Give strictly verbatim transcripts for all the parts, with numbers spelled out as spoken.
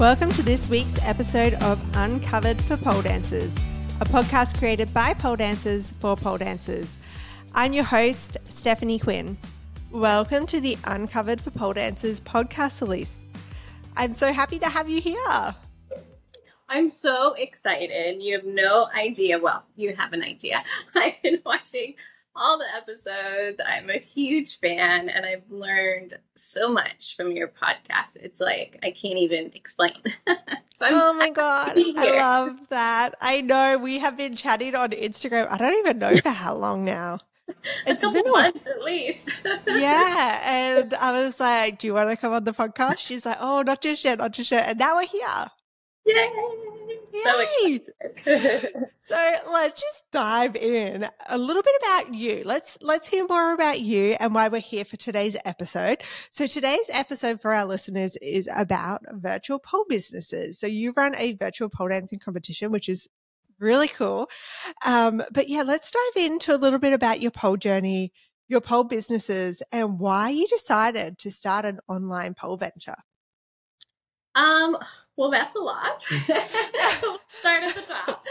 Welcome to this week's episode of Uncovered for Pole Dancers, a podcast created by pole dancers for pole dancers. I'm your host, Stephanie Quinn. Welcome to the Uncovered for Pole Dancers podcast, Elise. I'm so happy to have you here. I'm so excited. You have no idea. Well, you have an idea. I've been watching all the episodes. I'm a huge fan, and I've learned so much from your podcast. It's like I can't even explain. so oh my god, I love that. I know we have been chatting on Instagram. I don't even know for how long now. It's a couple been months a- at least. Yeah, and I was like, "Do you want to come on the podcast?" She's like, "Oh, not just yet, not just yet." And now we're here. Yay! Yay. So, so let's just dive in a little bit about you. Let's let's hear more about you and why we're here for today's episode. So today's episode for our listeners is about virtual pole businesses. So you run a virtual pole dancing competition, which is really cool. Um, but yeah, let's dive into a little bit about your pole journey, your pole businesses, and why you decided to start an online pole venture. Um. Well, that's a lot. Start at the top.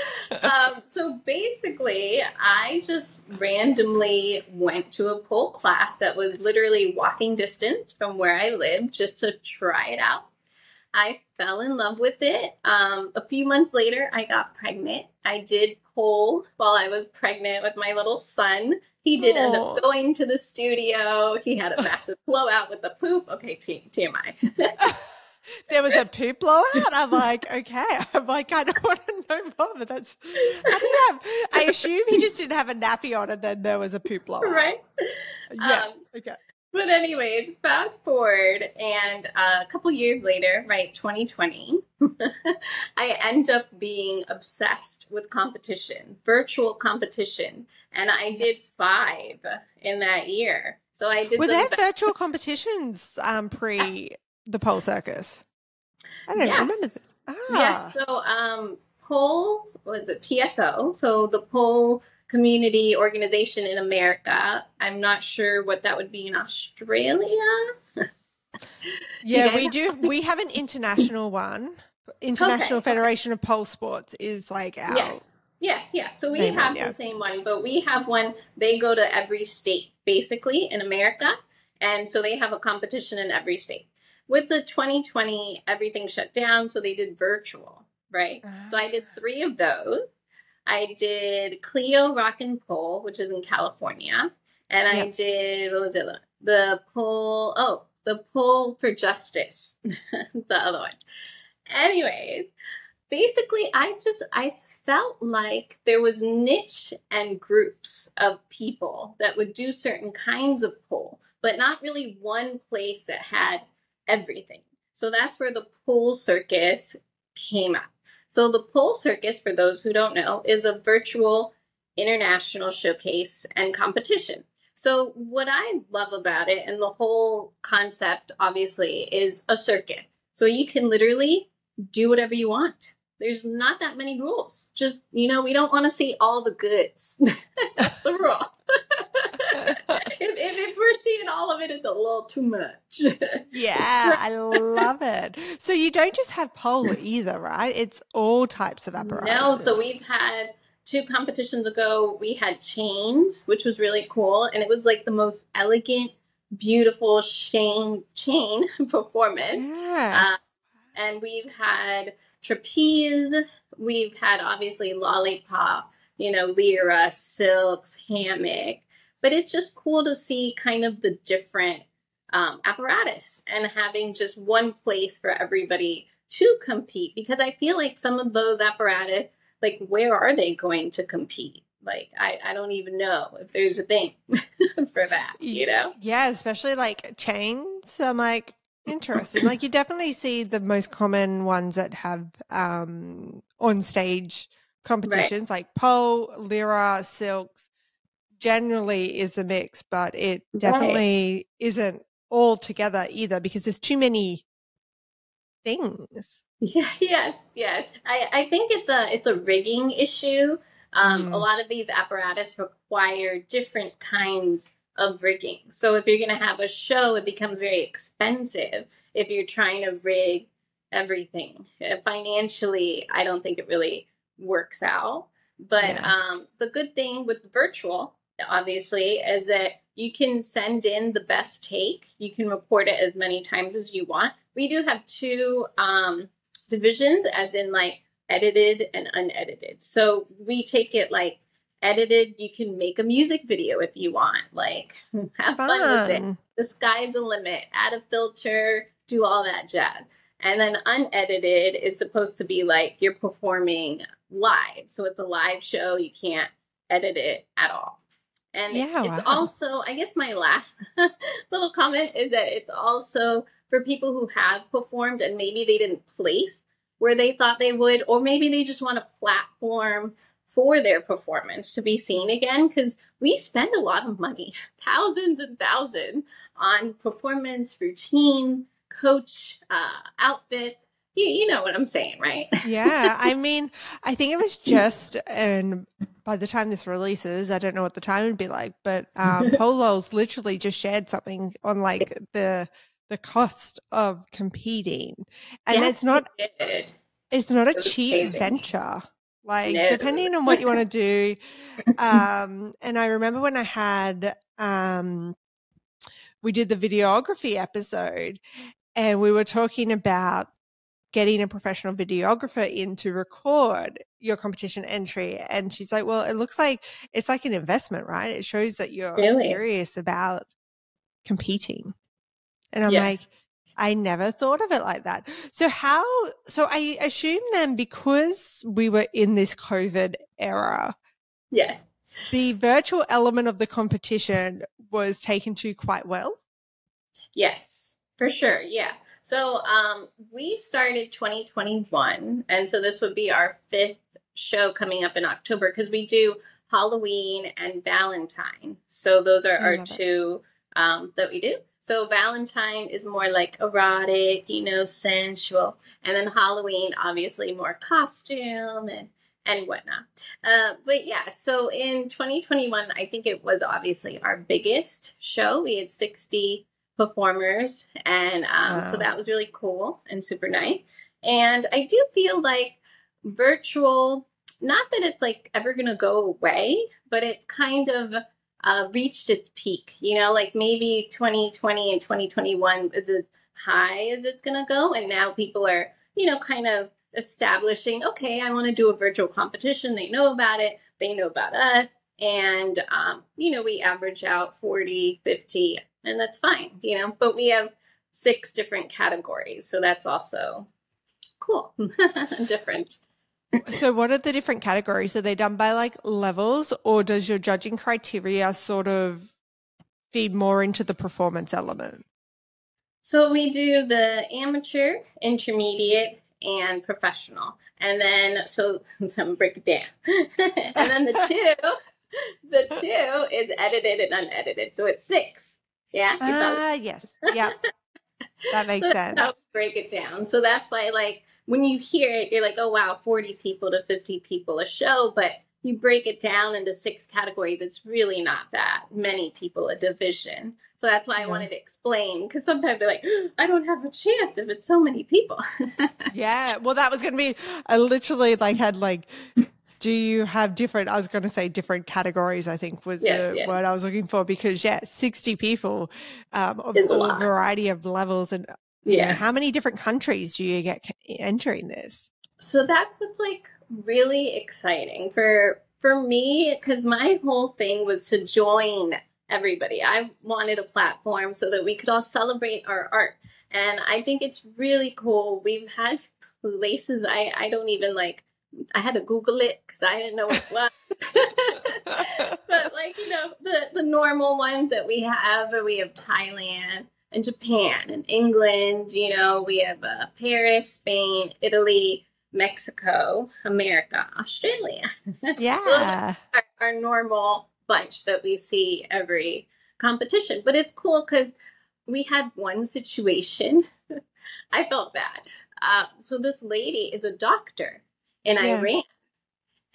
Um, so basically, I just randomly went to a pole class that was literally walking distance from where I lived just to try it out. I fell in love with it. Um, a few months later, I got pregnant. I did pole while I was pregnant with my little son. He did Aww. end up going to the studio. He had a massive blowout with the poop. Okay, T- TMI. There was a poop blowout. I'm like, okay. I'm like, I don't want to know more, but that's, I didn't have, I assume he just didn't have a nappy on and then there was a poop blowout. Right. Yeah. Um, okay. But anyways, fast forward and uh, a couple years later, right, twenty twenty, I end up being obsessed with competition, virtual competition. And I did five in that year. So I did. Were there best- virtual competitions um, pre- The Pole Circus. I don't yes. remember this. Ah. Yes. So, um, Pole, was the P S O, so the Pole Community Organization in America. I'm not sure what that would be in Australia. Yeah, we do. We have an international one. International okay, Federation okay. of Pole Sports is like our. Yeah. Yes, yes. So we have one, the yeah. same one, but we have one. They go to every state, basically, in America. And so they have a competition in every state. With the twenty twenty, everything shut down, so they did virtual, right? Uh-huh. So I did three of those. I did Clio Rock and Pole, which is in California, and yep. I did what was it? The Pole. Oh, the Pole for Justice, the other one. Anyways, basically, I just I felt like there was niche and groups of people that would do certain kinds of pole, but not really one place that had everything. So that's where the Pole Circus came up. So the Pole Circus, for those who don't know, is a virtual international showcase and competition. So what I love about it and the whole concept, obviously, is a circuit. So you can literally do whatever you want. There's not that many rules. Just, you know, we don't want to see all the goods. That's the rule. If, if, if we're seeing all of it, it's a little too much. Yeah, I love it. So you don't just have pole either, right? It's all types of apparatus. No, so we've had two competitions ago. We had chains, which was really cool. And it was like the most elegant, beautiful chain, chain performance. Yeah. Uh, and we've had trapeze. We've had, obviously, lollipop, you know, lira, silks, hammock. But it's just cool to see kind of the different um, apparatus and having just one place for everybody to compete. Because I feel like some of those apparatus, like, where are they going to compete? Like, I, I don't even know if there's a thing for that, you know? Yeah, especially like chains. I'm like, interesting. Like, you definitely see the most common ones that have um, on stage competitions, right. Like pole, lira, silks. Generally is a mix, but it definitely right. isn't all together either because there's too many things. Yeah, yes, yes. I, I think it's a it's a rigging issue. Um, mm. A lot of these apparatus require different kinds of rigging. So if you're going to have a show, it becomes very expensive if you're trying to rig everything. Financially, I don't think it really works out. But yeah. um, the good thing with virtual, obviously, is that you can send in the best take. You can record it as many times as you want. We do have two um, divisions, as in like edited and unedited. So we take it like edited. You can make a music video if you want. Like have fun, fun with it. The sky's the limit. Add a filter. Do all that jazz. And then unedited is supposed to be like you're performing live. So it's a live show. You can't edit it at all. And yeah, it's, it's wow. also, I guess my last little comment is that it's also for people who have performed and maybe they didn't place where they thought they would, or maybe they just want a platform for their performance to be seen again, because we spend a lot of money, thousands and thousands, on performance, routine, coach, uh, outfit. You, you know what I'm saying, right? Yeah. I mean, I think it was just, and by the time this releases, I don't know what the time would be like, but um, Pole L O Ls literally just shared something on like the the cost of competing. And yes, it's not, it it's not a it cheap amazing. venture. Like no. depending on what you want to do. Um, and I remember when I had, um, we did the videography episode and we were talking about getting a professional videographer in to record your competition entry. And she's like, well, it looks like it's like an investment, right? It shows that you're really serious about competing. And I'm yeah. like, I never thought of it like that. So how, so I assume then because we were in this COVID era, yeah, the virtual element of the competition was taken to quite well. Yes, for sure. Yeah. So um, we started twenty twenty-one, and so this would be our fifth show coming up in October, because we do Halloween and Valentine. So those are our two um, that we do. So Valentine is more like erotic, you know, sensual. And then Halloween, obviously more costume and, and whatnot. Uh, but yeah, so in twenty twenty-one, I think it was obviously our biggest show. We had sixty performers, and um, wow. so that was really cool and super nice. And I do feel like virtual, not that it's like ever gonna go away, but it's kind of uh, reached its peak, you know, like maybe twenty twenty and twenty twenty-one is as high as it's gonna go, and now people are, you know, kind of establishing, okay, I want to do a virtual competition. They know about it, they know about us, and um, you know, we average out forty, fifty. And that's fine, you know, but we have six different categories. So that's also cool, different. So what are the different categories? Are they done by like levels, or does your judging criteria sort of feed more into the performance element? So we do the amateur, intermediate, and professional. And then, so I'm breaking it down. And then the two, the two is edited and unedited. So it's six. Yeah. Ah, uh, yes. Yeah. That makes so sense. I'll break it down. So that's why, like, when you hear it, you're like, oh, wow, forty people to fifty people a show. But you break it down into six categories. It's really not that many people a division. So that's why yeah. I wanted to explain, because sometimes they're like, oh, I don't have a chance if it's so many people. Yeah. Well, that was going to be, I literally like had like, do you have different, I was going to say different categories, I think was yes, the yes. word I was looking for, because, yeah, sixty people um, of a, a variety of levels. And yeah. you know, how many different countries do you get entering this? So that's what's, like, really exciting for, for me, because my whole thing was to join everybody. I wanted a platform so that we could all celebrate our art. And I think it's really cool. We've had places I, I don't even, like, I had to Google it because I didn't know what it was. But like, you know, the, the normal ones that we have, we have Thailand and Japan and England, you know, we have uh, Paris, Spain, Italy, Mexico, America, Australia. Yeah. our, our normal bunch that we see every competition. But it's cool because we had one situation. I felt bad. Uh, so this lady is a doctor in yeah. Iran.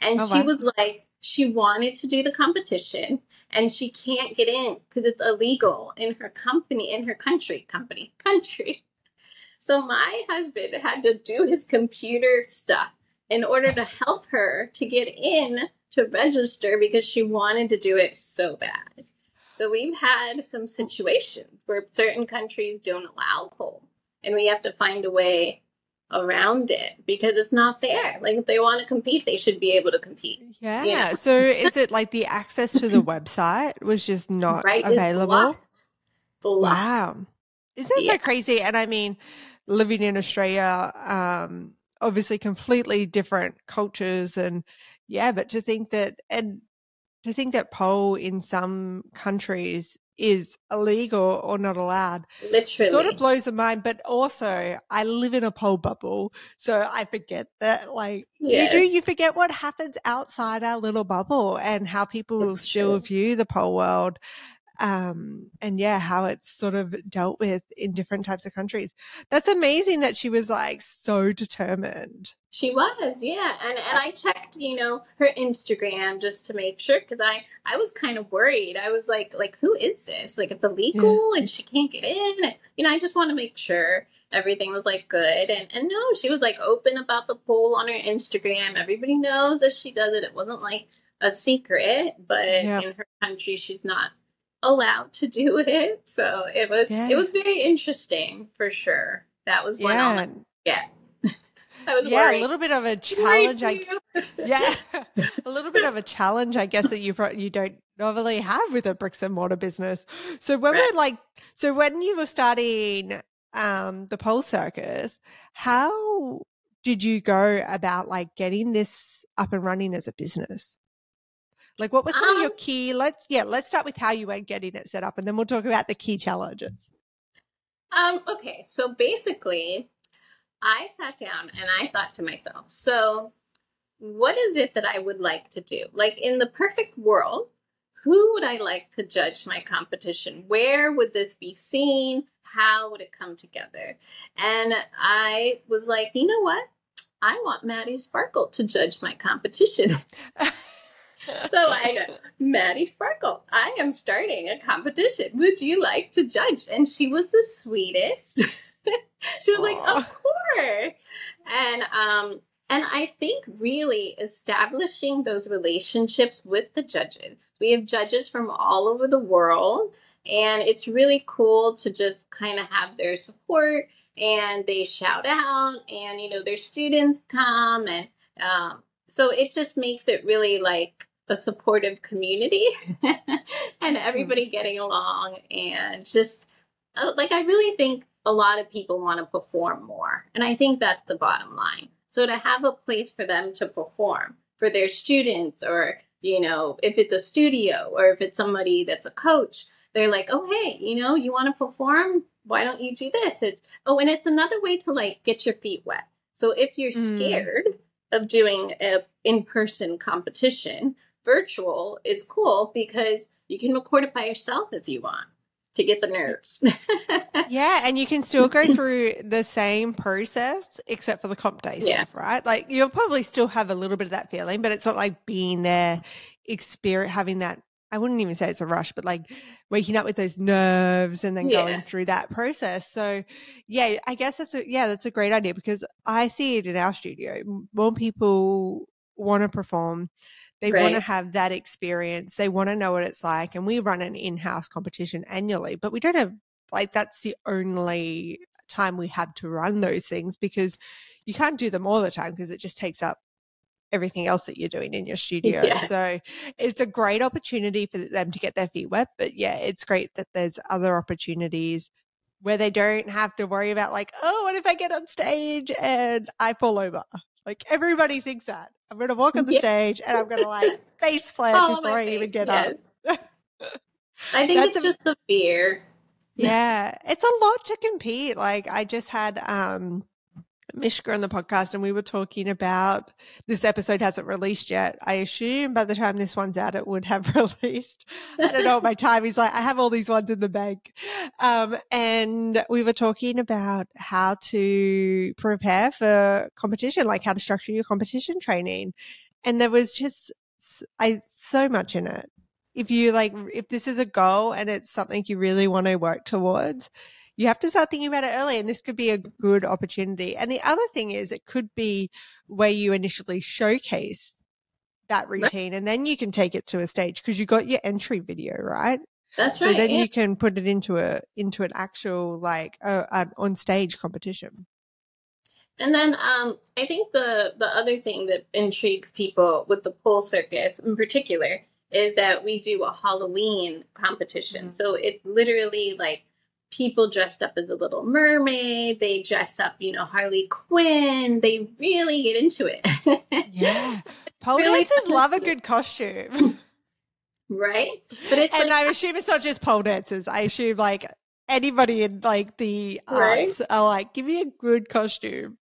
And oh, she wow. was like, she wanted to do the competition and she can't get in because it's illegal in her company, in her country, company, country. So my husband had to do his computer stuff in order to help her to get in to register because she wanted to do it so bad. So we've had some situations where certain countries don't allow pole, and we have to find a way around it because it's not fair. Like, if they want to compete, they should be able to compete. Yeah. You know? So is it like the access to the website was just not right, available? Blocked. Blocked. Wow. Isn't that yeah. so crazy? And I mean, living in Australia, um, obviously completely different cultures and yeah, but to think that and to think that pole in some countries is illegal or not allowed literally sort of blows my mind. But also I live in a pole bubble, so I forget that, like yes. you do you forget what happens outside our little bubble and how people That's will still true. View the pole world um and yeah how it's sort of dealt with in different types of countries. That's amazing that she was like so determined. She was yeah and and I checked you know her Instagram just to make sure, because I I was kind of worried. I was like like who is this, like it's illegal yeah. and she can't get in, and, you know I just want to make sure everything was like good and and no, she was like open about the pole on her Instagram. Everybody knows that she does it. It wasn't like a secret, but yeah. in her country she's not allowed to do it. So it was yeah. it was very interesting for sure. That was one yeah. I'll get. I was yeah, worried. a little bit of a challenge. I, yeah, a little bit of a challenge, I guess, that you you don't normally have with a bricks and mortar business. So when right. we're like, so when you were starting um, the Pole Circus, how did you go about like getting this up and running as a business? Like, what were some um, of your key? Let's yeah, let's start with how you went getting it set up, and then we'll talk about the key challenges. Um. Okay. So basically, I sat down and I thought to myself, so what is it that I would like to do? Like, in the perfect world, who would I like to judge my competition? Where would this be seen? How would it come together? And I was like, you know what? I want Maddie Sparkle to judge my competition. So I know, Maddie Sparkle, I am starting a competition. Would you like to judge? And she was the sweetest. She was Aww. Like, of course. And um, and I think really establishing those relationships with the judges. We have judges from all over the world, and it's really cool to just kind of have their support, and they shout out, and, you know, their students come, and um, so it just makes it really like a supportive community and everybody getting along, and just like, I really think a lot of people want to perform more. And I think that's the bottom line. So to have a place for them to perform for their students, or, you know, if it's a studio or if it's somebody that's a coach, they're like, oh, hey, you know, you want to perform? Why don't you do this? It's, oh, and it's another way to like get your feet wet. So if you're scared mm. of doing an in-person competition, virtual is cool because you can record it by yourself if you want to get the nerves. Yeah, and you can still go through the same process except for the comp day yeah. stuff, right? Like, you'll probably still have a little bit of that feeling, but it's not like being there, experience, having that, I wouldn't even say it's a rush, but like waking up with those nerves and then yeah. going through that process. So yeah, I guess that's a, yeah, that's a great idea, because I see it in our studio. More people want to perform. They right. want to have that experience. They want to know what it's like. And we run an in-house competition annually, but we don't have like, that's the only time we have to run those things, because you can't do them all the time because it just takes up everything else that you're doing in your studio. Yeah. So it's a great opportunity for them to get their feet wet. But yeah, it's great that there's other opportunities where they don't have to worry about like, oh, what if I get on stage and I fall over? Like, everybody thinks that. I'm going to walk on the yeah. stage and I'm going to like face plant oh, before I face. even get yes. up. I think That's it's a, just the fear. Yeah. It's a lot to compete. Like, I just had, um, Mishka on the podcast, and we were talking about, this episode hasn't released yet. I assume by the time this one's out, it would have released. I don't know what my time is like. I have all these ones in the bank. Um, and we were talking about how to prepare for competition, like how to structure your competition training. And there was just I so much in it. If you like, if this is a goal and it's something you really want to work towards, you have to start thinking about it early, and this could be a good opportunity. And the other thing is it could be where you initially showcase that routine, and then you can take it to a stage because you got your entry video, right? That's right. So then yeah. you can put it into a into an actual like uh, an on stage competition. And then um, I think the the other thing that intrigues people with the pole circus in particular is that we do a Halloween competition. Mm-hmm. So it's literally like people dressed up as a Little Mermaid. They dress up, you know, Harley Quinn. They really get into it. Yeah, pole really dancers love a good costume. Right? But it's and like, I assume it's not just pole dancers. I assume like anybody in like the right? arts are like, give me a good costume.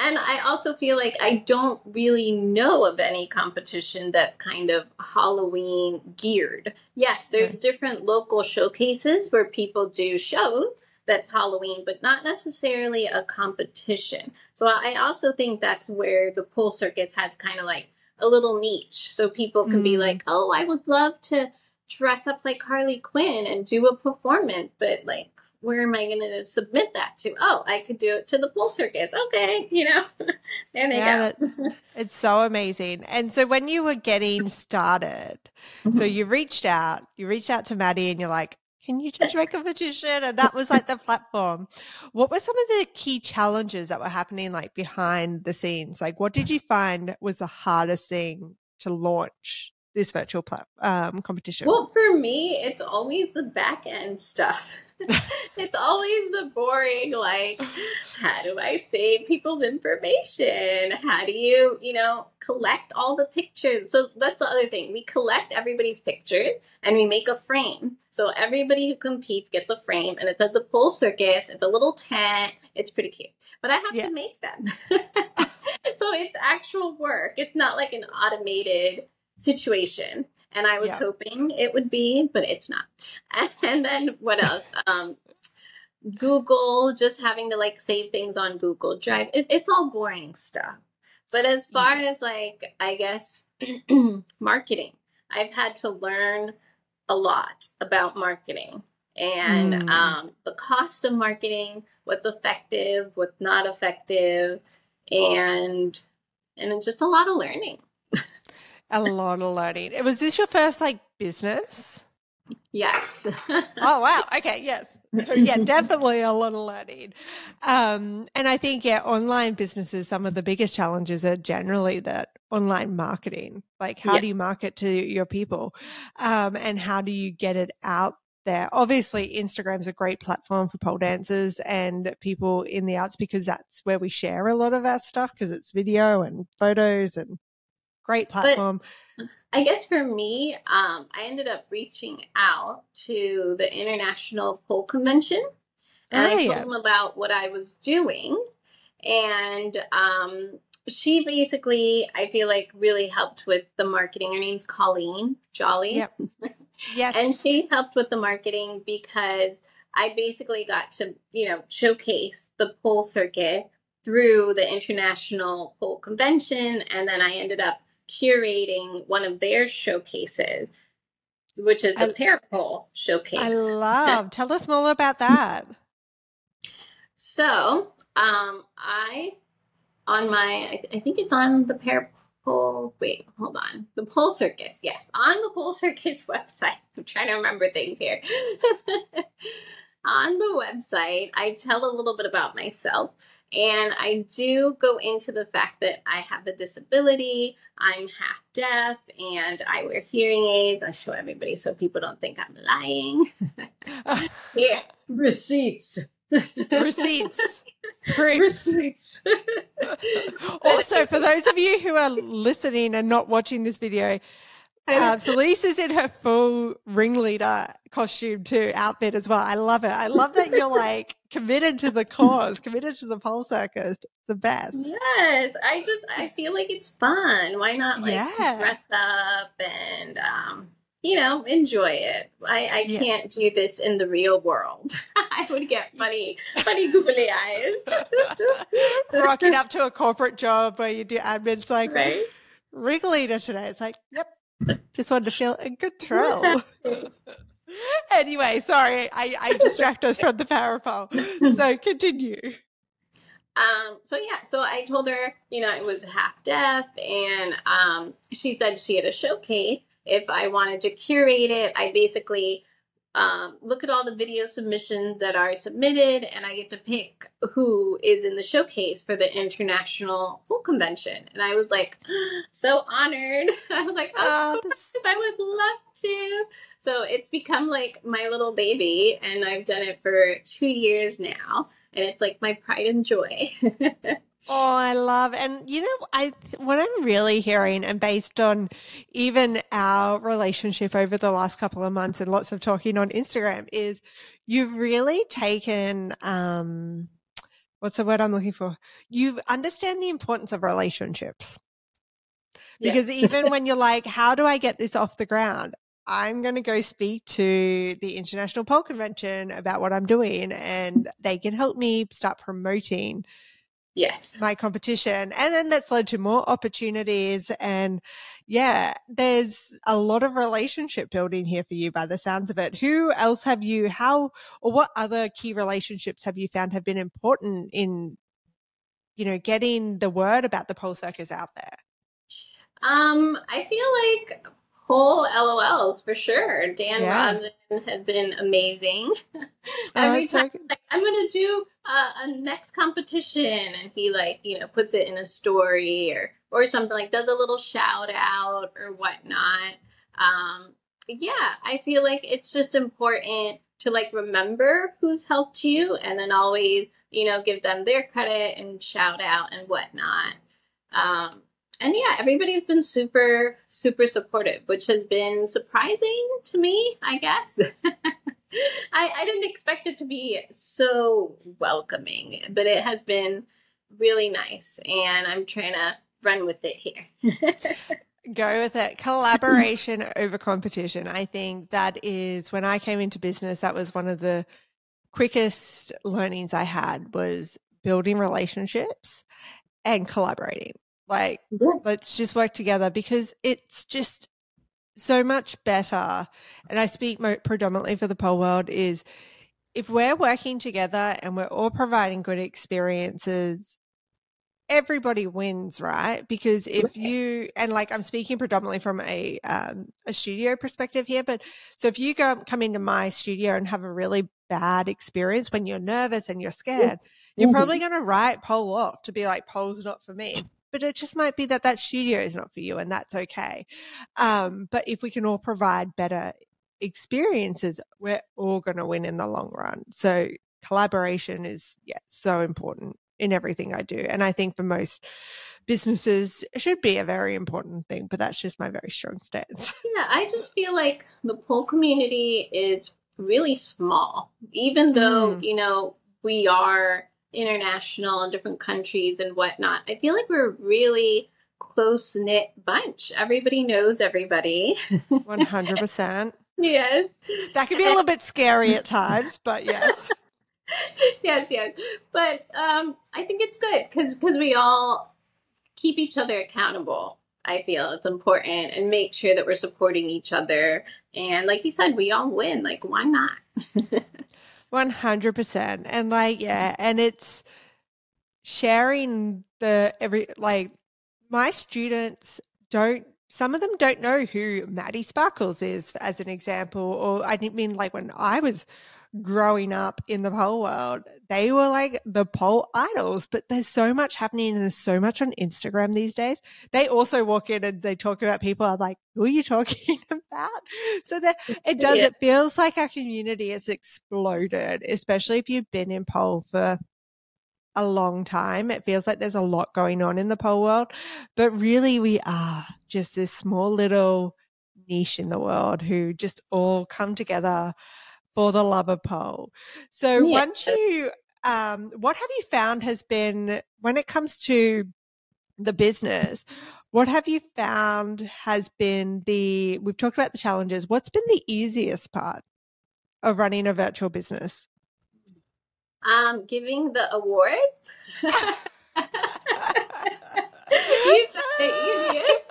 And I also feel like I don't really know of any competition that's kind of Halloween geared. Yes, there's okay. different local showcases where people do shows that's Halloween, but not necessarily a competition. So I also think that's where the pole circus has kind of like a little niche, so people can mm. be like, oh, I would love to dress up like Harley Quinn and do a performance, but like, where am I going to submit that to? Oh, I could do it to the pole circus. Okay, you know, there they yeah, go. It's so amazing. And so when you were getting started, mm-hmm. so you reached out, you reached out to Maddie and you're like, can you judge my competition? And that was like the platform. What were some of the key challenges that were happening like behind the scenes? Like what did you find was the hardest thing to launch this virtual plat- um, competition? Well, for me, it's always the back end stuff. It's always the boring, like, how do I save people's information? How do you, you know, collect all the pictures? So that's the other thing. We collect everybody's pictures and we make a frame. So everybody who competes gets a frame, and it's at the pole circus. It's a little tent. It's pretty cute. But I have yeah. to make them. So it's actual work. It's not like an automated situation. And I was yeah. hoping it would be, but it's not. And then what else? Um, Google, just having to like save things on Google Drive. It, it's all boring stuff. But as far yeah. as like, I guess, marketing, I've had to learn a lot about marketing and mm. um, the cost of marketing, what's effective, what's not effective, and and just a lot of learning. A lot of learning. Was this your first, like, business? Yes. Oh, wow. Okay, yes. Yeah, definitely a lot of learning. Um, and I think, yeah, online businesses, some of the biggest challenges are generally that online marketing. Like, how yeah. do you market to your people? Um, and how do you get it out there? Obviously, Instagram is a great platform for pole dancers and people in the arts because that's where we share a lot of our stuff because it's video and photos and great platform. But I guess for me, um, I ended up reaching out to the International Pole Convention, and oh, I told yeah. them about what I was doing, and um, she basically, I feel like, really helped with the marketing. Her name's Colleen Jolly. Yep. Yes, and she helped with the marketing because I basically got to, you know, showcase the pole circuit through the International Pole Convention, and then I ended up curating one of their showcases, which is a Parapole showcase. I love. Tell us more about that. So, um, I on my, I think it's on the Parapole. Wait, hold on. The Pole Circus. Yes, on the Pole Circus website. I'm trying to remember things here. On the website, I tell a little bit about myself. And I do go into the fact that I have a disability, I'm half deaf, and I wear hearing aids. I show everybody so people don't think I'm lying. Yeah, receipts. Receipts. Receipts. Also, for those of you who are listening and not watching this video, Um, so Lisa's in her full ringleader costume too, outfit as well. I love it. I love that you're like committed to the cause, committed to the pole circus. It's the best. Yes. I just, I feel like it's fun. Why not like yeah. dress up and, um, you know, enjoy it. I, I yeah. can't do this in the real world. I would get funny, funny googly eyes. Rocking up to a corporate job where you do admin, it's like right? ringleader today. It's like, yep. Just wanted to feel a good thrill. Anyway, sorry, I, I distract us from the Parapole. So continue. Um, so yeah, so I told her, you know, I was half deaf, and um, she said she had a showcase. If I wanted to curate it, I basically um, look at all the video submissions that are submitted, and I get to pick who is in the showcase for the International Pole Convention. And I was like, so honored. I was like, oh, oh this- I would love to. So it's become like my little baby, and I've done it for two years now. And it's like my pride and joy. Oh, I love. And, you know, I what I'm really hearing, and based on even our relationship over the last couple of months and lots of talking on Instagram, is you've really taken um, what's the word I'm looking for? You understand the importance of relationships. Because yes. Even when you're like, how do I get this off the ground? I'm going to go speak to the International Pole Convention about what I'm doing, and they can help me start promoting yes. my competition. And then that's led to more opportunities. And yeah, there's a lot of relationship building here for you by the sounds of it. Who else have you, how, or what other key relationships have you found have been important in, you know, getting the word about the Pole Circus out there? Um, I feel like Pole L O Ls for sure. Dan yeah. Rodden has been amazing. Every oh, time so like, I'm going to do a, a next competition, and he like, you know, puts it in a story or, or something, like does a little shout out or whatnot. Um, yeah, I feel like it's just important to like remember who's helped you, and then always, you know, give them their credit and shout out and whatnot. Um, And yeah, everybody's been super, super supportive, which has been surprising to me, I guess. I, I didn't expect it to be so welcoming, but it has been really nice, and I'm trying to run with it here. Go with it. Collaboration over competition. I think that is, when I came into business, that was one of the quickest learnings I had, was building relationships and collaborating. Like, let's just work together, because it's just so much better. And I speak mo- predominantly for the pole world, is if we're working together and we're all providing good experiences, everybody wins, right? Because if you, and like I'm speaking predominantly from a um, a studio perspective here, but so if you go come into my studio and have a really bad experience when you're nervous and you're scared, mm-hmm. you're probably going to write pole off to be like, pole's not for me. But it just might be that that studio is not for you, and that's okay. Um, but if we can all provide better experiences, we're all going to win in the long run. So collaboration is yeah, so important in everything I do. And I think for most businesses, it should be a very important thing, but that's just my very strong stance. Yeah, I just feel like the pole community is really small, even though, mm. you know, we are international and different countries and whatnot. I feel like we're a really close-knit bunch. Everybody knows everybody. one hundred percent. Yes. That could be a little bit scary at times, but yes. yes, yes. But um, I think it's good because because we all keep each other accountable. I feel it's important, and make sure that we're supporting each other. And like you said, we all win. Like, why not? one hundred percent. And like, yeah, and it's sharing the every, like my students don't, some of them don't know who Maddie Sparkles is, as an example, or I didn't mean like when I was growing up in the pole world, they were like the pole idols, but there's so much happening and there's so much on Instagram these days. They also walk in and they talk about people. I'm like, who are you talking about? So that it does, yeah. it feels like our community has exploded, especially if you've been in pole for a long time. It feels like there's a lot going on in the pole world, but really we are just this small little niche in the world who just all come together for the love of pole. So yeah. once you, um, what have you found has been, when it comes to the business, what have you found has been the, we've talked about the challenges, what's been the easiest part of running a virtual business? Um, giving the awards. He's the easiest.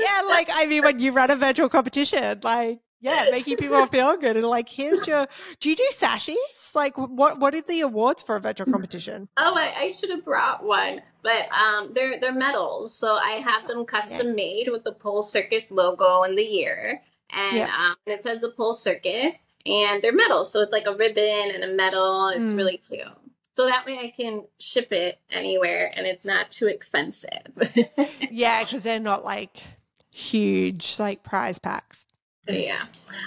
Yeah, like, I mean, when you run a virtual competition, like, yeah, making people feel good. And like, here's your, do you do sashes? Like, what what are the awards for a virtual competition? Oh, I, I should have brought one. But um, they're, they're medals. So I have them custom yeah. made with the Pole Circus logo and the year. And yeah. um, it says the Pole Circus. And they're medals. So it's like a ribbon and a medal. It's mm. really cute. So that way I can ship it anywhere and it's not too expensive. Yeah, because they're not like huge, like prize packs. Yeah.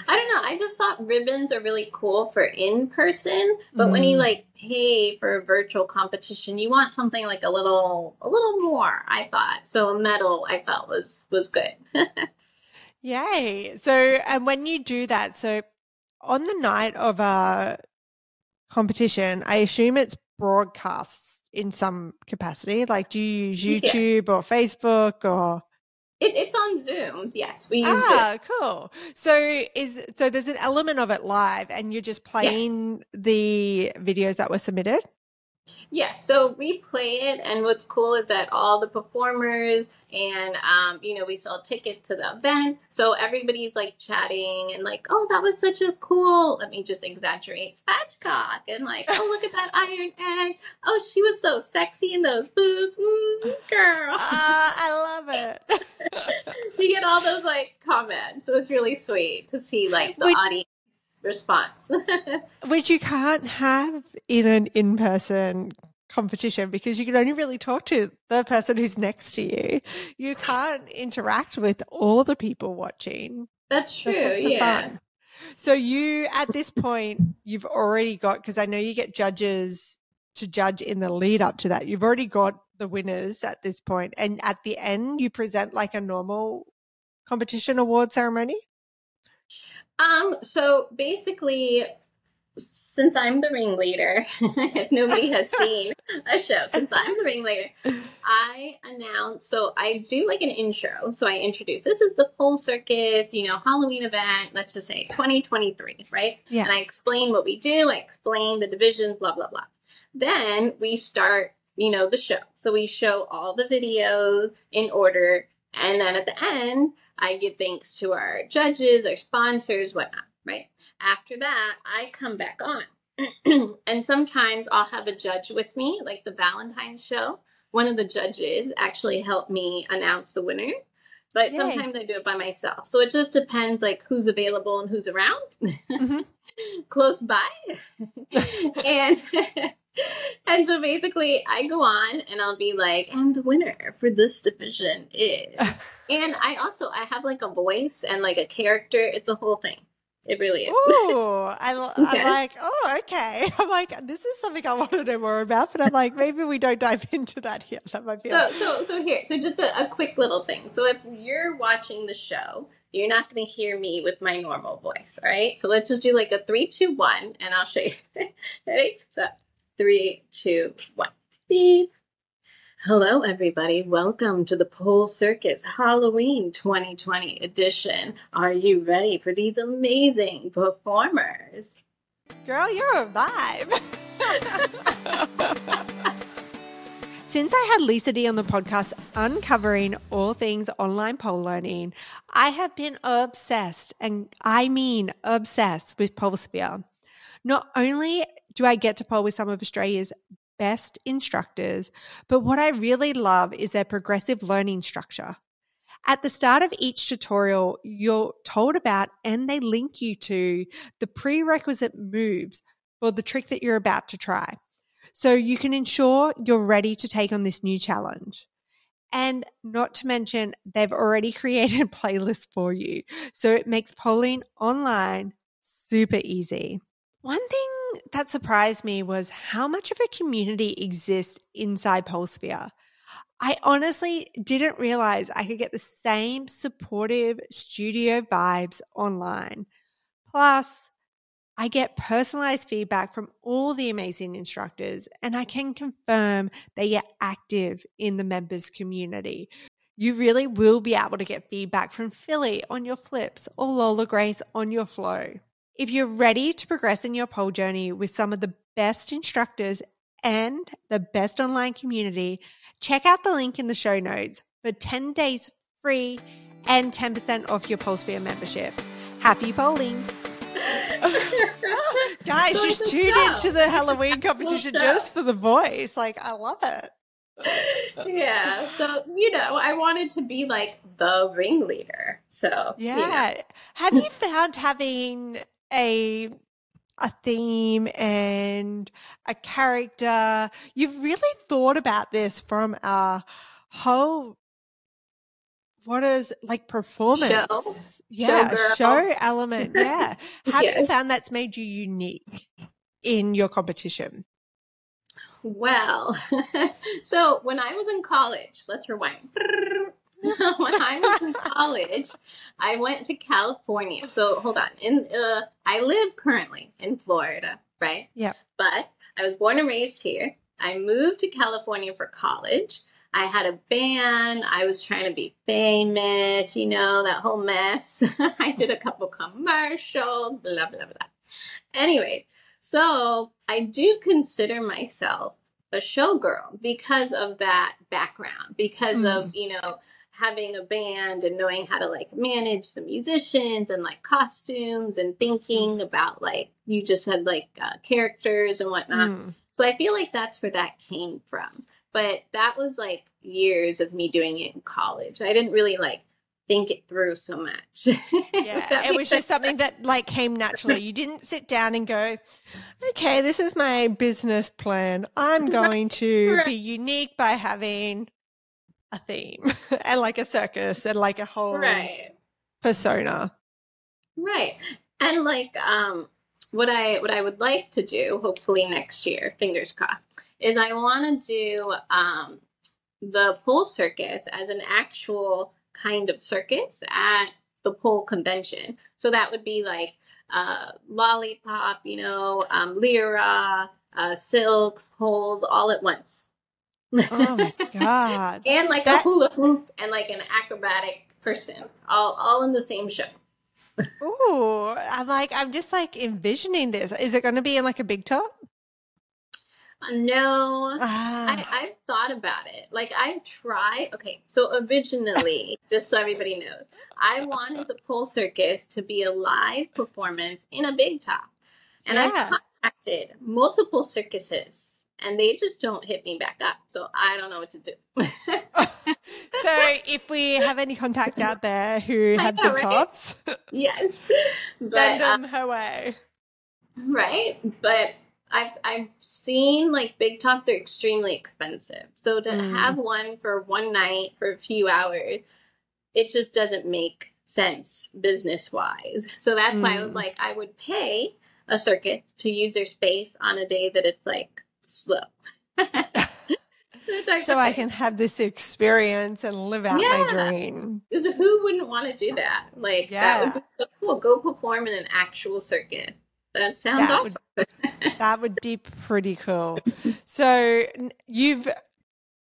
I don't know. I just thought ribbons are really cool for in-person, but mm. when you like pay for a virtual competition, you want something like a little a little more, I thought. So a medal I felt was was good. Yay. So and when you do that, so on the night of a competition, I assume it's broadcast in some capacity. Like, do you use YouTube yeah. or Facebook or It, it's on Zoom. Yes, we use ah, Zoom. Cool. So is so there's an element of it live, and you're just playing yes. the videos that were submitted? Yes. Yeah, so we play it, and what's cool is that all the performers and um, you know, we sell tickets to the event, so everybody's like chatting and like, oh, that was such a cool. Let me just exaggerate, Spatchcock, and like, oh, look at that iron egg. Oh, she was so sexy in those boobs, mm, girl. Uh, I love it. We get all those like comments, so it's really sweet to see like the Would- audience response, which you can't have in an in-person competition because you can only really talk to the person who's next to you. You can't interact with all the people watching. That's true. That's yeah. Fun. So you, at this point, you've already got, because I know you get judges to judge in the lead up to that. You've already got the winners at this point. And at the end, you present like a normal competition award ceremony. Um, so basically, since I'm the ringleader, if nobody has seen a show, since I'm the ringleader, I announce, so I do like an intro. So I introduce, this is the Pole Circus, you know, Halloween event, let's just say twenty twenty-three, right? Yeah. And I explain what we do. I explain the divisions, blah, blah, blah. Then we start, you know, the show. So we show all the videos in order. And then at the end, I give thanks to our judges, our sponsors, whatnot, right? After that, I come back on. And sometimes I'll have a judge with me, like the Valentine's show. One of the judges actually helped me announce the winner. But Yay. Sometimes I do it by myself. So it just depends, like, who's available and who's around. Mm-hmm. Close by. and... And so basically I go on and I'll be like, and the winner for this division is, and I also, I have like a voice and like a character. It's a whole thing. It really is. Ooh, I, I'm yeah. like, oh, okay. I'm like, this is something I want to know more about, but I'm like, maybe we don't dive into that here. That might be. So, like... so, so here, so just a, a quick little thing. So if you're watching the show, you're not going to hear me with my normal voice. All right. So let's just do like a three, two, one, and I'll show you. Ready? So. Three, two, one. Beep. Hello, everybody. Welcome to the Pole Circus Halloween twenty twenty edition. Are you ready for these amazing performers? Girl, you're a vibe. Since I had Lisa D on the podcast uncovering all things online pole learning, I have been obsessed, and I mean obsessed, with Polesphere. Not only do I get to pole with some of Australia's best instructors, but what I really love is their progressive learning structure. At the start of each tutorial, you're told about and they link you to the prerequisite moves for the trick that you're about to try, so you can ensure you're ready to take on this new challenge. And not to mention, they've already created playlists for you, so it makes polling online super easy. One thing that surprised me was how much of a community exists inside Polesphere. I honestly didn't realize I could get the same supportive studio vibes online. Plus, I get personalized feedback from all the amazing instructors, and I can confirm they are active in the members community. You really will be able to get feedback from Philly on your flips or Lola Grace on your flow. If you're ready to progress in your pole journey with some of the best instructors and the best online community, check out the link in the show notes for ten days free and ten percent off your Polesphere membership. Happy polling. Oh, guys, so just tune into the Halloween competition just for the voice. Like, I love it. Yeah, so, you know, I wanted to be like the ringleader. So, yeah. You know. Have you found having a a theme and a character, you've really thought about this from a whole, what is like performance? Show. Yeah, show, show element. Yeah. Have yes. you found that's made you unique in your competition? Well, so when I was in college, let's rewind. When I was in college, I went to California. So hold on. In uh, I live currently in Florida, right? Yeah. But I was born and raised here. I moved to California for college. I had a band. I was trying to be famous, you know, that whole mess. I did a couple commercials, blah, blah, blah. Anyway, so I do consider myself a showgirl because of that background, because mm. of, you know, having a band and knowing how to like manage the musicians and like costumes and thinking about like, you just had like uh, characters and whatnot. Mm. So I feel like that's where that came from. But that was like years of me doing it in college. I didn't really like think it through so much. Yeah, it was sense. Just something that like came naturally. You didn't sit down and go, okay, this is my business plan. I'm going to be unique by having a theme and like a circus and like a whole right. persona. Right. And like um, what I what I would like to do, hopefully next year, fingers crossed, is I want to do um, the Pole Circus as an actual kind of circus at the Pole Convention. So that would be like uh, Lollipop, you know, um, Lyra, uh, silks, poles, all at once. Oh my God. And like that... a hula hoop and like an acrobatic person, all all in the same show. Ooh, I'm like, I'm just like envisioning this. Is it going to be in like a big top? No, ah. I, I've thought about it. Like, I've tried. Okay, so originally, just so everybody knows, I wanted the Pole Circus to be a live performance in a big top. And yeah. I've contacted multiple circuses, and they just don't hit me back up. So I don't know what to do. So if we have any contacts out there who have know, big right? tops, yes. But, send them um, her way. Right, but... I've I've seen like big tops are extremely expensive. So to mm. have one for one night for a few hours, it just doesn't make sense business wise. So that's mm. why I was like, I would pay a circuit to use their space on a day that it's like slow. So I can have this experience and live out yeah. my dream. Who wouldn't want to do that? Like yeah. that would be so cool. Go perform in an actual circuit. That sounds that awesome. Would, that would be pretty cool. So you've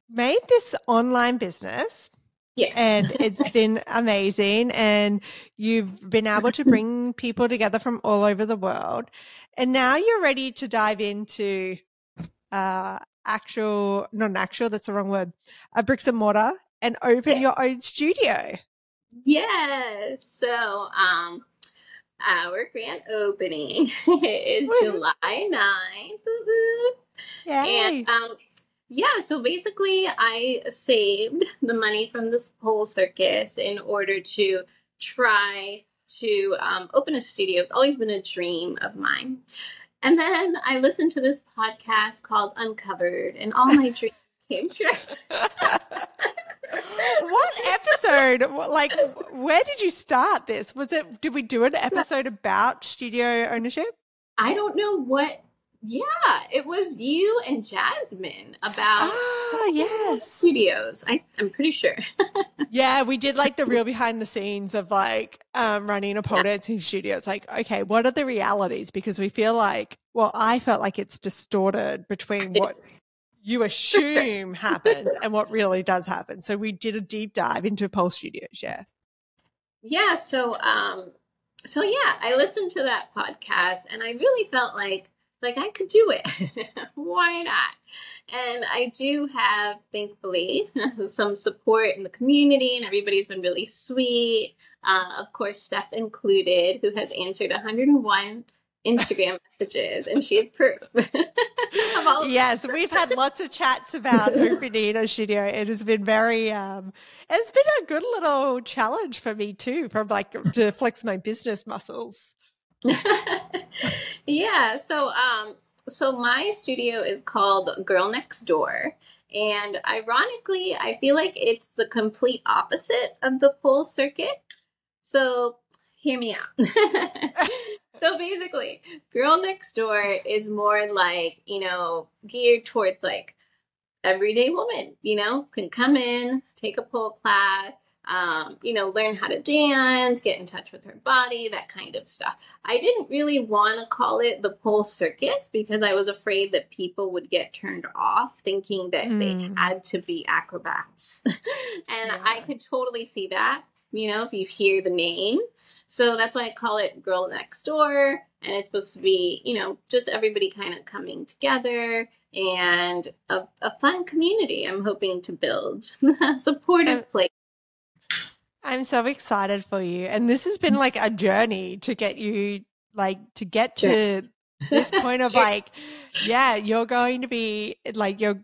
made this online business. Yes. And it's been amazing. And you've been able to bring people together from all over the world. And now you're ready to dive into uh, actual, not an actual, that's the wrong word, a bricks and mortar and open yeah. your own studio. Yes. So, um, our grand opening is July ninth. Yay. And um, yeah, so basically I saved the money from this Pole Circus in order to try to um, open a studio. It's always been a dream of mine. And then I listened to this podcast called Uncovered, and all my dreams came true. What episode, like, where did you start this? Was it, did we do an episode about studio ownership? I don't know what, yeah, it was you and Jasmine about ah, yes. studios, I, I'm pretty sure. Yeah, we did like the real behind the scenes of like um, running a pole yeah. dancing studio. It's like, okay, what are the realities? Because we feel like, well, I felt like it's distorted between what you assume happens and what really does happen. So we did a deep dive into Pole Studios, yeah. Yeah, so um, so yeah, I listened to that podcast and I really felt like like, I could do it. Why not? And I do have, thankfully, some support in the community, and everybody's been really sweet. Uh, of course, Steph included, who has answered one hundred one Instagram messages, and she had proof. Yes, we've had lots of chats about Open Studio. It has been very, um, it's been a good little challenge for me too, from like to flex my business muscles. Yeah, so um, so my studio is called Girl Next Door. And ironically, I feel like it's the complete opposite of the pole circuit. So hear me out. So basically, Girl Next Door is more like, you know, geared towards like everyday woman, you know, can come in, take a pole class, um, you know, learn how to dance, get in touch with her body, that kind of stuff. I didn't really want to call it the pole circus because I was afraid that people would get turned off thinking that mm. they had to be acrobats. And yeah. I could totally see that, you know, if you hear the name. So that's why I call it Girl Next Door. And it's supposed to be, you know, just everybody kind of coming together and a, a fun community I'm hoping to build, a supportive place. I'm so excited for you. And this has been like a journey to get you, like, to get to this point of like, yeah, you're going to be like, you're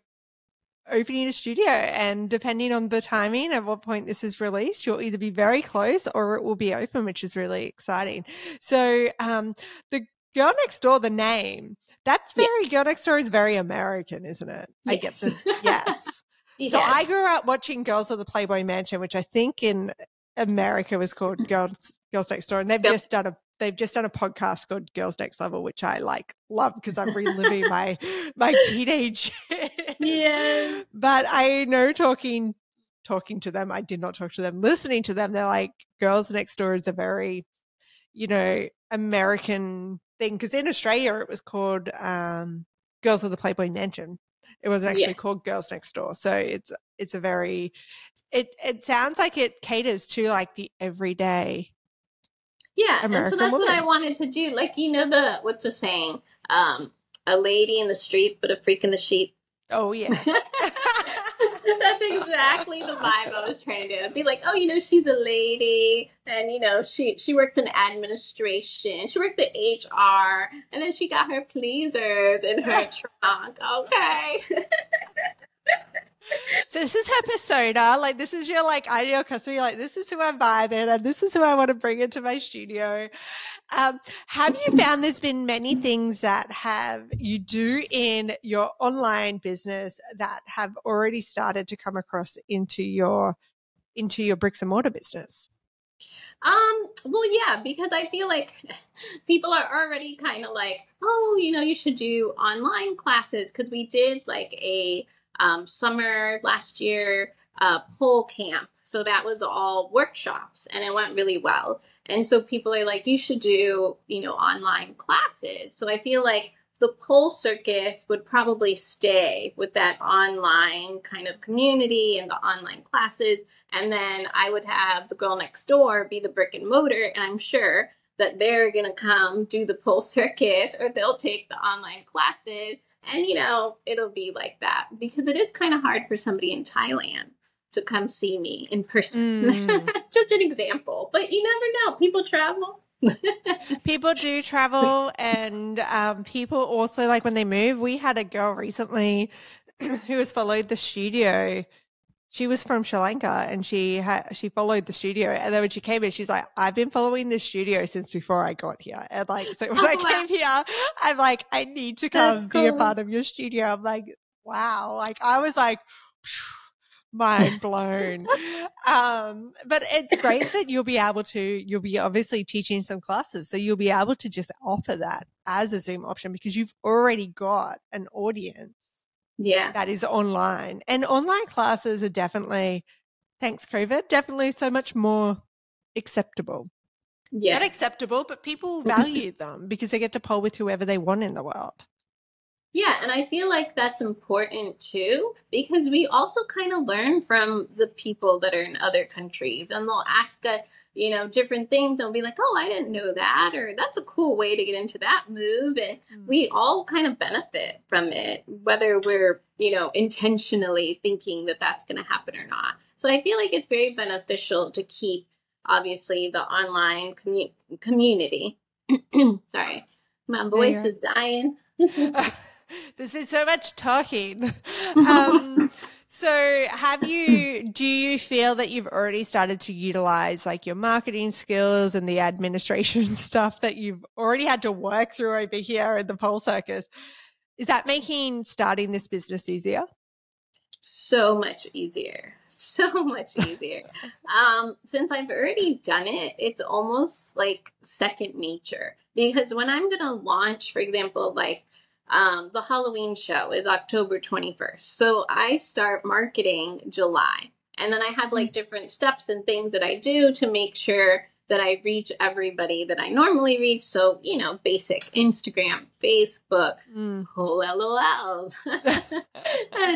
opening a studio, and depending on the timing at what point this is released, you'll either be very close or it will be open, which is really exciting. So um the Girl Next Door, the name, that's very yeah. Girl Next Door is very American, isn't it? Yes. I get the yes. Yeah. So I grew up watching Girls of the Playboy Mansion, which I think in America was called Girls Girls Next Door, and they've yep. just done a They've just done a podcast called Girls Next Level, which I like love because I'm reliving my my teenage years. Yeah. But I know talking talking to them, I did not talk to them, listening to them, they're like, Girls Next Door is a very, you know, American thing. Because in Australia it was called um, Girls of the Playboy Mansion. It wasn't actually yeah. called Girls Next Door. So it's it's a very it it sounds like it caters to like the everyday. Yeah, American and so that's woman. What I wanted to do. Like, you know, the what's the saying? Um, a lady in the street, but a freak in the sheet. Oh, yeah. That's exactly the vibe I was trying to do. I'd be like, oh, you know, she's a lady. And, you know, she, she worked in administration. She worked at H R. And then she got her pleasers in her trunk. Okay. So this is her persona, like this is your like ideal customer. You're like, this is who I'm vibing and this is who I want to bring into my studio. Um, have you found there's been many things that have you do in your online business that have already started to come across into your into your bricks and mortar business? Um, well, yeah, because I feel like people are already kind of like, oh, you know, you should do online classes because we did like a Um, summer last year, uh, pole camp. So that was all workshops and it went really well. And so people are like, you should do, you know, online classes. So I feel like the pole circus would probably stay with that online kind of community and the online classes. And then I would have the Girl Next Door be the brick and mortar. And I'm sure that they're going to come do the pole circuit or they'll take the online classes. And, you know, it'll be like that because it is kind of hard for somebody in Thailand to come see me in person. Mm. Just an example. But you never know. People travel. People do travel. And um, people also, like when they move, we had a girl recently who has followed the studio. She was from Sri Lanka and she had, she followed the studio. And then when she came in, she's like, I've been following the studio since before I got here. And like, so when oh, I came wow. here, I'm like, I need to come That's be cool. a part of your studio. I'm like, wow. Like I was like, mind blown. um, but it's great that you'll be able to, you'll be obviously teaching some classes. So you'll be able to just offer that as a Zoom option because you've already got an audience. Yeah, that is online, and online classes are definitely, thanks COVID, definitely so much more acceptable. Yeah, not acceptable, but people value them because they get to poll with whoever they want in the world. Yeah, and I feel like that's important too because we also kind of learn from the people that are in other countries, and they'll ask us, you know, different things. They'll be like, oh, I didn't know that, or that's a cool way to get into that move. And we all kind of benefit from it, whether we're, you know, intentionally thinking that that's going to happen or not. So I feel like it's very beneficial to keep, obviously, the online commu- community. Sorry, my voice is dying. There's been so much talking. Um, so have you, do you feel that you've already started to utilize like your marketing skills and the administration stuff that you've already had to work through over here in the Pole Circus? Is that making starting this business easier? So much easier. So much easier. um, since I've already done it, it's almost like second nature. Because when I'm going to launch, for example, like, Um, the Halloween show is October twenty-first. So I start marketing July. And then I have like different steps and things that I do to make sure that I reach everybody that I normally reach. So, you know, basic Instagram, Facebook, mm. Pole L O Ls,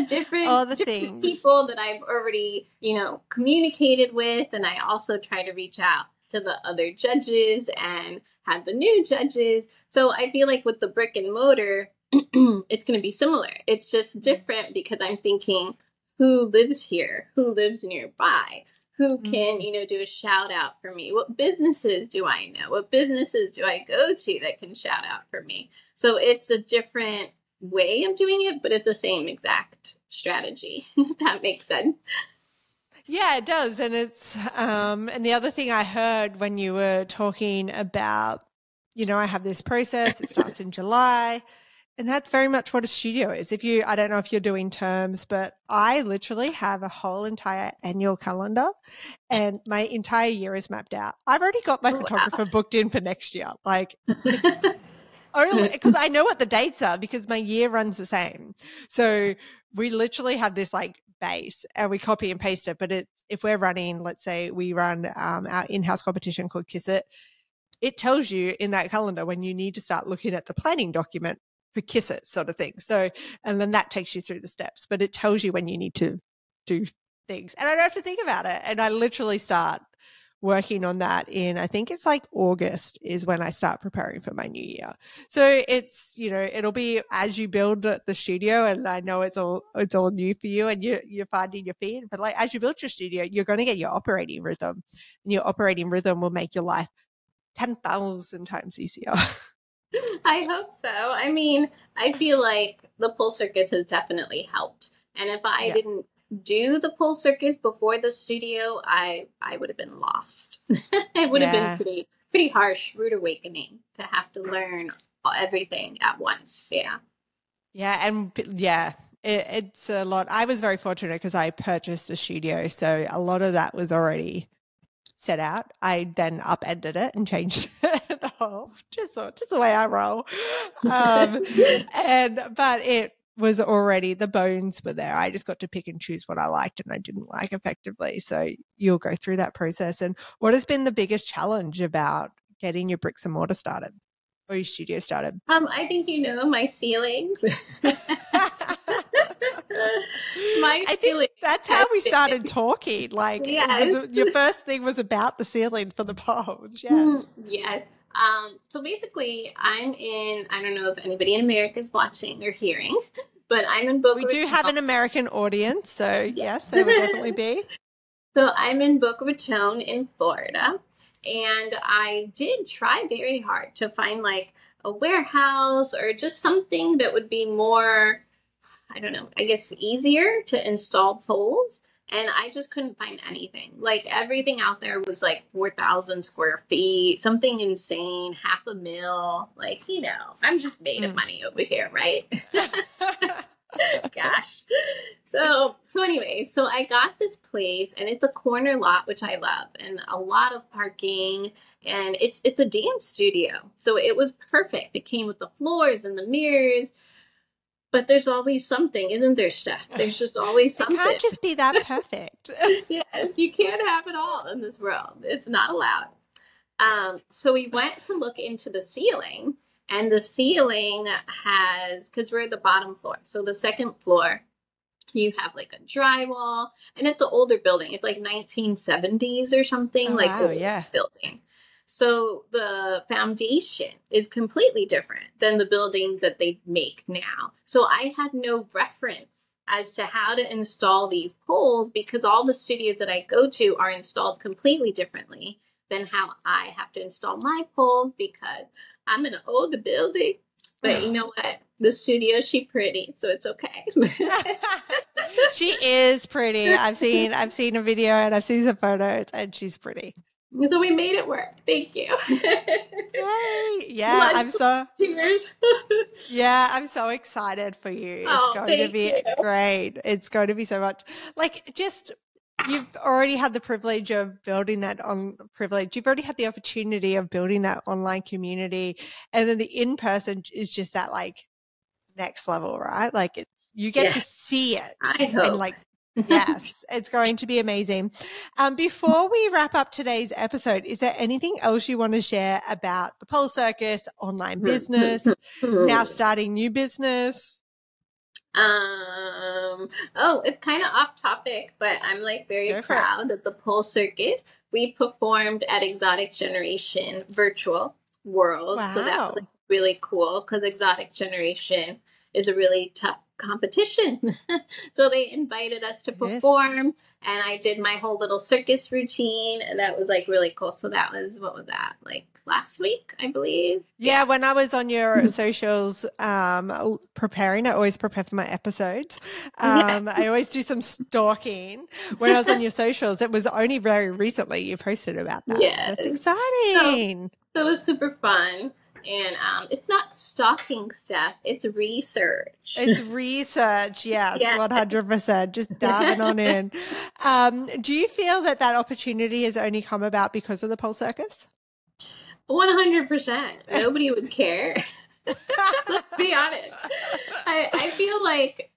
different, All the different people that I've already, you know, communicated with. And I also try to reach out to the other judges and have the new judges. So I feel like with the brick and mortar, it's going to be similar. It's just different because I'm thinking who lives here, who lives nearby, who can, you know, do a shout out for me? What businesses do I know? What businesses do I go to that can shout out for me? So it's a different way of doing it, but it's the same exact strategy, if that makes sense. Yeah, it does. And it's, um, and the other thing I heard when you were talking about, you know, I have this process, it starts in July. And that's very much what a studio is. If you, I don't know if you're doing terms, but I literally have a whole entire annual calendar and my entire year is mapped out. I've already got my oh, photographer wow. booked in for next year. Like, only because I know what the dates are because my year runs the same. So we literally have this like base and we copy and paste it. But it's, if we're running, let's say we run um, our in-house competition called Kiss It, it tells you in that calendar when you need to start looking at the planning document for Kiss It sort of thing. So, and then that takes you through the steps, but it tells you when you need to do things and I don't have to think about it. And I literally start working on that in, I think it's like August is when I start preparing for my new year. So it's, you know, it'll be as you build the studio, and I know it's all, it's all new for you and you, you're finding your feet, but like as you build your studio, you're going to get your operating rhythm and your operating rhythm will make your life ten thousand times easier. I hope so. I mean, I feel like the Pole Circus has definitely helped. And if I yeah. didn't do the Pole Circus before the studio, I, I would have been lost. It would yeah. have been pretty, pretty harsh, rude awakening to have to learn everything at once. Yeah. Yeah. And yeah, it, it's a lot. I was very fortunate because I purchased a studio. So a lot of that was already set out. I then upended it and changed it all, just, just the way I roll. Um, and, but it, was already, the bones were there. I just got to pick and choose what I liked and I didn't like effectively. So you'll go through that process. And what has been the biggest challenge about getting your bricks and mortar started or your studio started? Um, I think, you know, my ceilings. my I ceiling. Think that's how we started talking. Like yes. was, your first thing was about the ceiling for the poles. Yes. Yes. Um, so basically I'm in, I don't know if anybody in America is watching or hearing, but I'm in Boca Raton. We do Raton. Have an American audience, so yes, yes there will definitely be. So I'm in Boca Raton in Florida, and I did try very hard to find like a warehouse or just something that would be more, I don't know, I guess easier to install poles. And I just couldn't find anything. Like everything out there was like four thousand square feet, something insane, half a mil. Like, you know, I'm just made of money over here, right? Gosh. So, so anyway, so I got this place and it's a corner lot, which I love, and a lot of parking, and it's, it's a dance studio. So it was perfect. It came with the floors and the mirrors. But there's always something, isn't there, Steph? There's just always something. It can't just be that perfect. Yes, you can't have it all in this world. It's not allowed. Um, so we went to look into the ceiling, and the ceiling has, because we're at the bottom floor, so the second floor You have like a drywall, and it's an older building. It's like nineteen seventies or something, oh, like wow, old yeah. building. So the foundation is completely different than the buildings that they make now. So I had no reference as to how to install these poles because all the studios that I go to are installed completely differently than how I have to install my poles because I'm going to own the building. But you know what? The studio, she pretty, so it's okay. She is pretty. I've seen I've seen a video and I've seen some photos, and she's pretty. So we made it work. Thank you. Yay. Yeah, Lunch. I'm so cheers. Yeah, I'm so excited for you. It's oh, going to be you. Great. It's going to be so much. Like just you've already had the privilege of building that on privilege. You've already had the opportunity of building that online community, and then the in-person is just that like next level, right? Like it's, you get yes. to see it. I hope. And like, yes, it's going to be amazing. Um, before we wrap up today's episode, is there anything else you want to share about the Pole Circus, online business, now starting new business? Um, oh, it's kind of off topic, but I'm like very Go proud that the Pole Circus, we performed at Exotic Generation Virtual World. Wow. So that was really cool because Exotic Generation is a really tough competition. So they invited us to perform yes. and I did my whole little circus routine, and that was like really cool. So that was, what was that? Like last week, I believe. Yeah. yeah. When I was on your socials, um, preparing, I always prepare for my episodes. Um, yeah. I always do some stalking when I was on your socials. It was only very recently you posted about that. Yeah. So that's exciting. So, so it was super fun. And um, it's not stalking stuff, it's research. It's research, yes, yeah. one hundred percent, just diving on in. Um, do you feel that that opportunity has only come about because of the Pole Circus? one hundred percent. Nobody would care. Let's be honest. I, I feel like,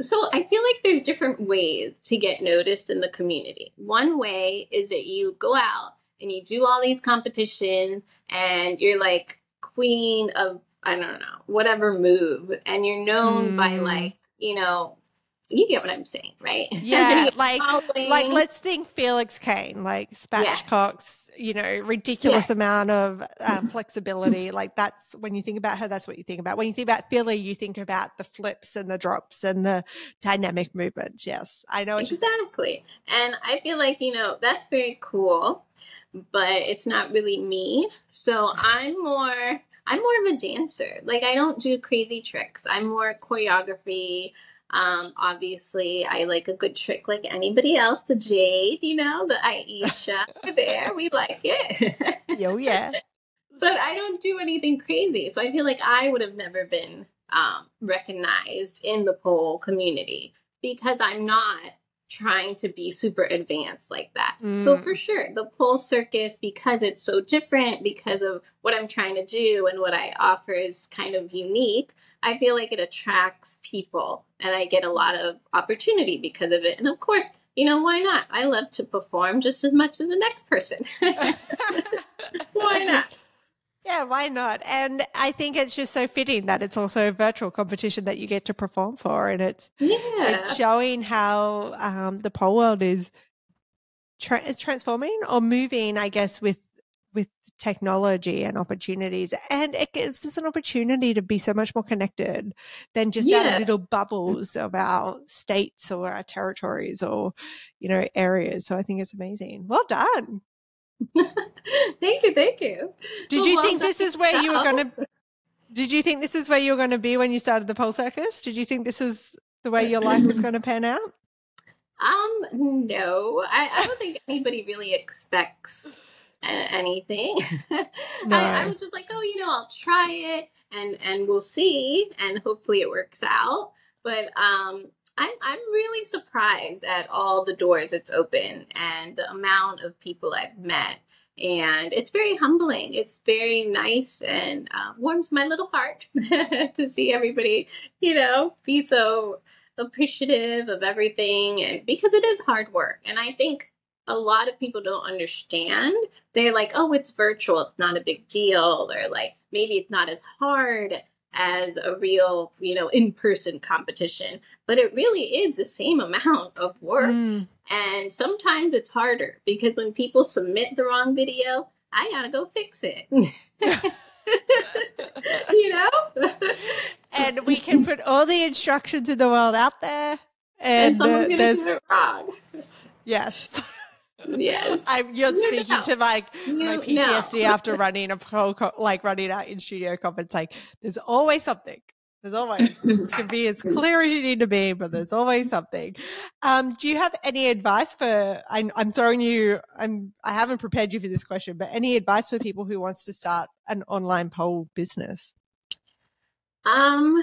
so I feel like there's different ways to get noticed in the community. One way is that you go out and you do all these competitions and you're like, queen of, I don't know, whatever move, and you're known mm. by like, you know, you get what I'm saying, right? Yeah, like following. Like let's think Felix Kane, like Spatchcock's, yes. you know, ridiculous yeah. amount of um, flexibility. Like that's, when you think about her, that's what you think about. When you think about Philly, you think about the flips and the drops and the dynamic movements. Yes, I know. Exactly. And I feel like, you know, that's very cool, but it's not really me. So I'm more, I'm more of a dancer. Like I don't do crazy tricks. I'm more choreography. Um, obviously I like a good trick like anybody else, the Jade, you know, the Aisha there, we like it. Yo, yeah. But I don't do anything crazy. So I feel like I would have never been um, recognized in the pole community because I'm not trying to be super advanced like that. Mm. So for sure, the Pole Circus, because it's so different, because of what I'm trying to do and what I offer is kind of unique, I feel like it attracts people and I get a lot of opportunity because of it. And of course, you know, why not? I love to perform just as much as the next person. Why not? Yeah, why not? And I think it's just so fitting that it's also a virtual competition that you get to perform for, and it's, yeah. it's showing how um, the pole world is tra- is transforming or moving, I guess, with with technology and opportunities. And it gives us an opportunity to be so much more connected than just yeah. our little bubbles of our states or our territories or, you know, areas. So I think it's amazing. Well done. thank you thank you did well, you think well, this is where now. you were gonna did you think this is where you were gonna be when you started the Pole Circus? Did you think this is the way your life was going to pan out? um no I, I don't think anybody really expects a- anything. No. I, I was just like, oh, you know, I'll try it and and we'll see, and hopefully it works out. But um I'm I'm really surprised at all the doors it's open and the amount of people I've met, and it's very humbling. It's very nice and uh, warms my little heart to see everybody, you know, be so appreciative of everything, and because it is hard work, and I think a lot of people don't understand. They're like, oh, it's virtual, it's not a big deal, or like maybe it's not as hard as a real, you know, in-person competition. But it really is the same amount of work. Mm. And sometimes it's harder because when people submit the wrong video, I gotta go fix it. You know? And we can put all the instructions in the world out there. And, and someone's the, going to do it wrong. Yes. Yes. I'm, you're you speaking know. to my, you my P T S D know. after running a pro, like running out in studio conference. Like, there's always something. There's always, you can be as clear as you need to be, but there's always something. Um, do you have any advice for, I'm, I'm throwing you, I'm, I haven't prepared you for this question, but any advice for people who wants to start an online pole business? Um,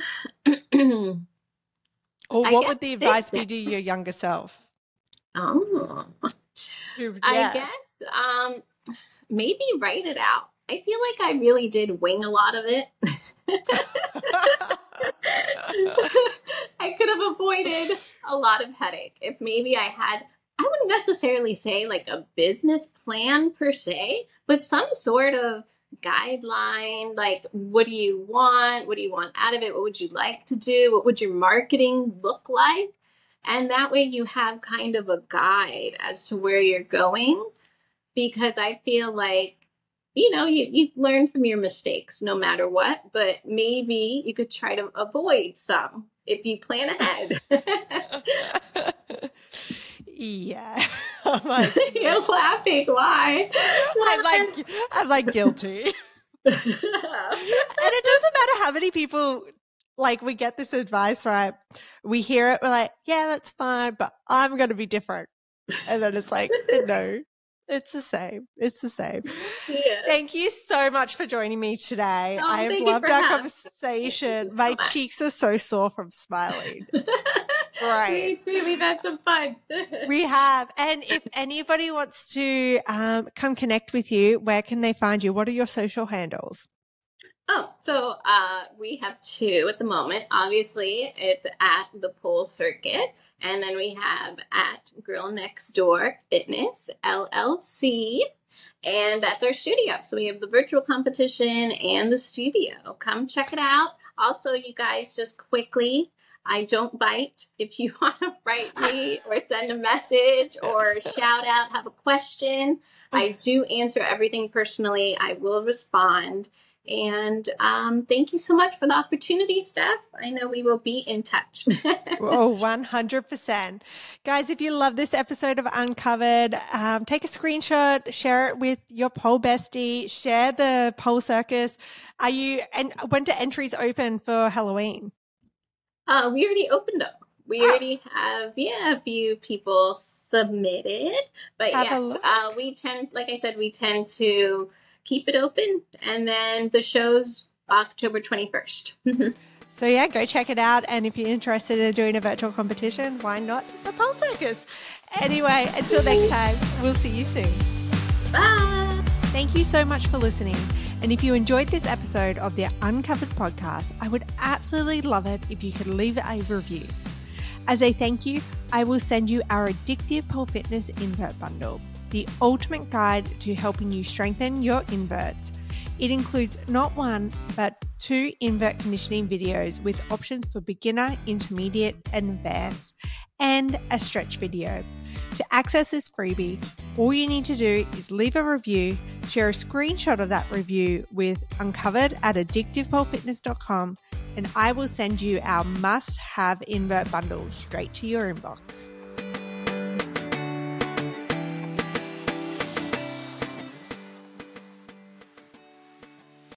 Or what would the advice be to your younger self? Oh, yeah. I guess um, maybe write it out. I feel like I really did wing a lot of it. I could have avoided a lot of headache if maybe I had, I wouldn't necessarily say like a business plan per se, but some sort of guideline, like what do you want? What do you want out of it? What would you like to do? What would your marketing look like? And that way you have kind of a guide as to where you're going, because I feel like, you know, you, you learn from your mistakes no matter what, but maybe you could try to avoid some if you plan ahead. Yeah. I'm like, you're laughing. Why? I'm like, I'm like guilty. And it doesn't matter how many people, like, we get this advice, right? We hear it. We're like, yeah, that's fine, but I'm going to be different. And then it's like, no. It's the same. It's the same. Yeah. Thank you so much for joining me today. Oh, I have loved our having. conversation. So My much. cheeks are so sore from smiling. Right. Me too. We've had some fun. We have. And if anybody wants to um, come connect with you, where can they find you? What are your social handles? Oh, so uh, we have two at the moment. Obviously, it's at the Pole Circuit. And then we have at Girl Next Door Fitness, L L C, and that's our studio. So we have the virtual competition and the studio. Come check it out. Also, you guys, just quickly, I don't bite. If you want to write me or send a message or shout out, have a question, I do answer everything personally. I will respond. And um, thank you so much for the opportunity, Steph. I know we will be in touch. Oh, one hundred percent. Guys, if you love this episode of Uncovered, um, take a screenshot, share it with your pole bestie, share the Pole Circus. Are you, and when do entries open for Halloween? Uh, we already opened up. We already have, yeah, a few people submitted. But have yes, uh, we tend, like I said, we tend to keep it open, and then the show's October twenty-first. So yeah, go check it out, and if you're interested in doing a virtual competition, why not the Pole Circus? Anyway, until next time, we'll see you soon. Bye! Thank you so much for listening, and if you enjoyed this episode of the Uncovered podcast, I would absolutely love it if you could leave a review. As a thank you, I will send you our Addictive Pole Fitness Invert Bundle, the ultimate guide to helping you strengthen your inverts. It includes not one, but two invert conditioning videos with options for beginner, intermediate, and advanced, and a stretch video. To access this freebie, all you need to do is leave a review, share a screenshot of that review with Uncovered at addictive pole fitness dot com, and I will send you our must-have invert bundle straight to your inbox.